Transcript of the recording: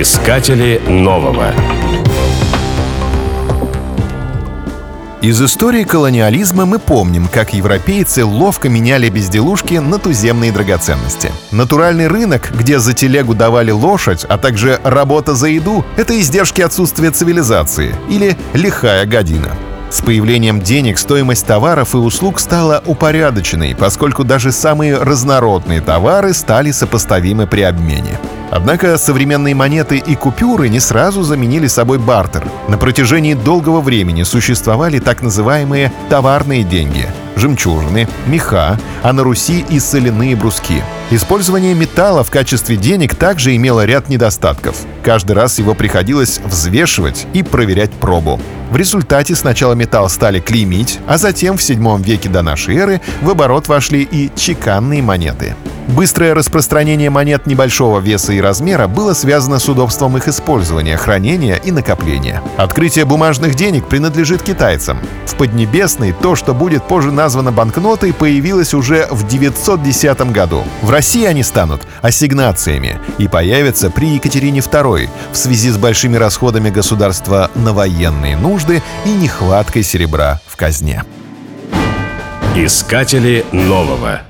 Искатели нового. Из истории колониализма мы помним, как европейцы ловко меняли безделушки на туземные драгоценности. Натуральный рынок, где за телегу давали лошадь, а также работа за еду – это издержки отсутствия цивилизации или лихая година. С появлением денег стоимость товаров и услуг стала упорядоченной, поскольку даже самые разнородные товары стали сопоставимы при обмене. Однако современные монеты и купюры не сразу заменили собой бартер. На протяжении долгого времени существовали так называемые «товарные деньги» — жемчужины, меха, а на Руси и соляные бруски. Использование металла в качестве денег также имело ряд недостатков. Каждый раз его приходилось взвешивать и проверять пробу. В результате сначала металл стали клеймить, а затем в VII веке до нашей эры в оборот вошли и чеканные монеты. Быстрое распространение монет небольшого веса и размера было связано с удобством их использования, хранения и накопления. Открытие бумажных денег принадлежит китайцам. В Поднебесной то, что будет позже названо банкнотой, появилось уже в 910 году. В России они станут ассигнациями и появятся при Екатерине II в связи с большими расходами государства на военные нужды и нехваткой серебра в казне. Искатели нового.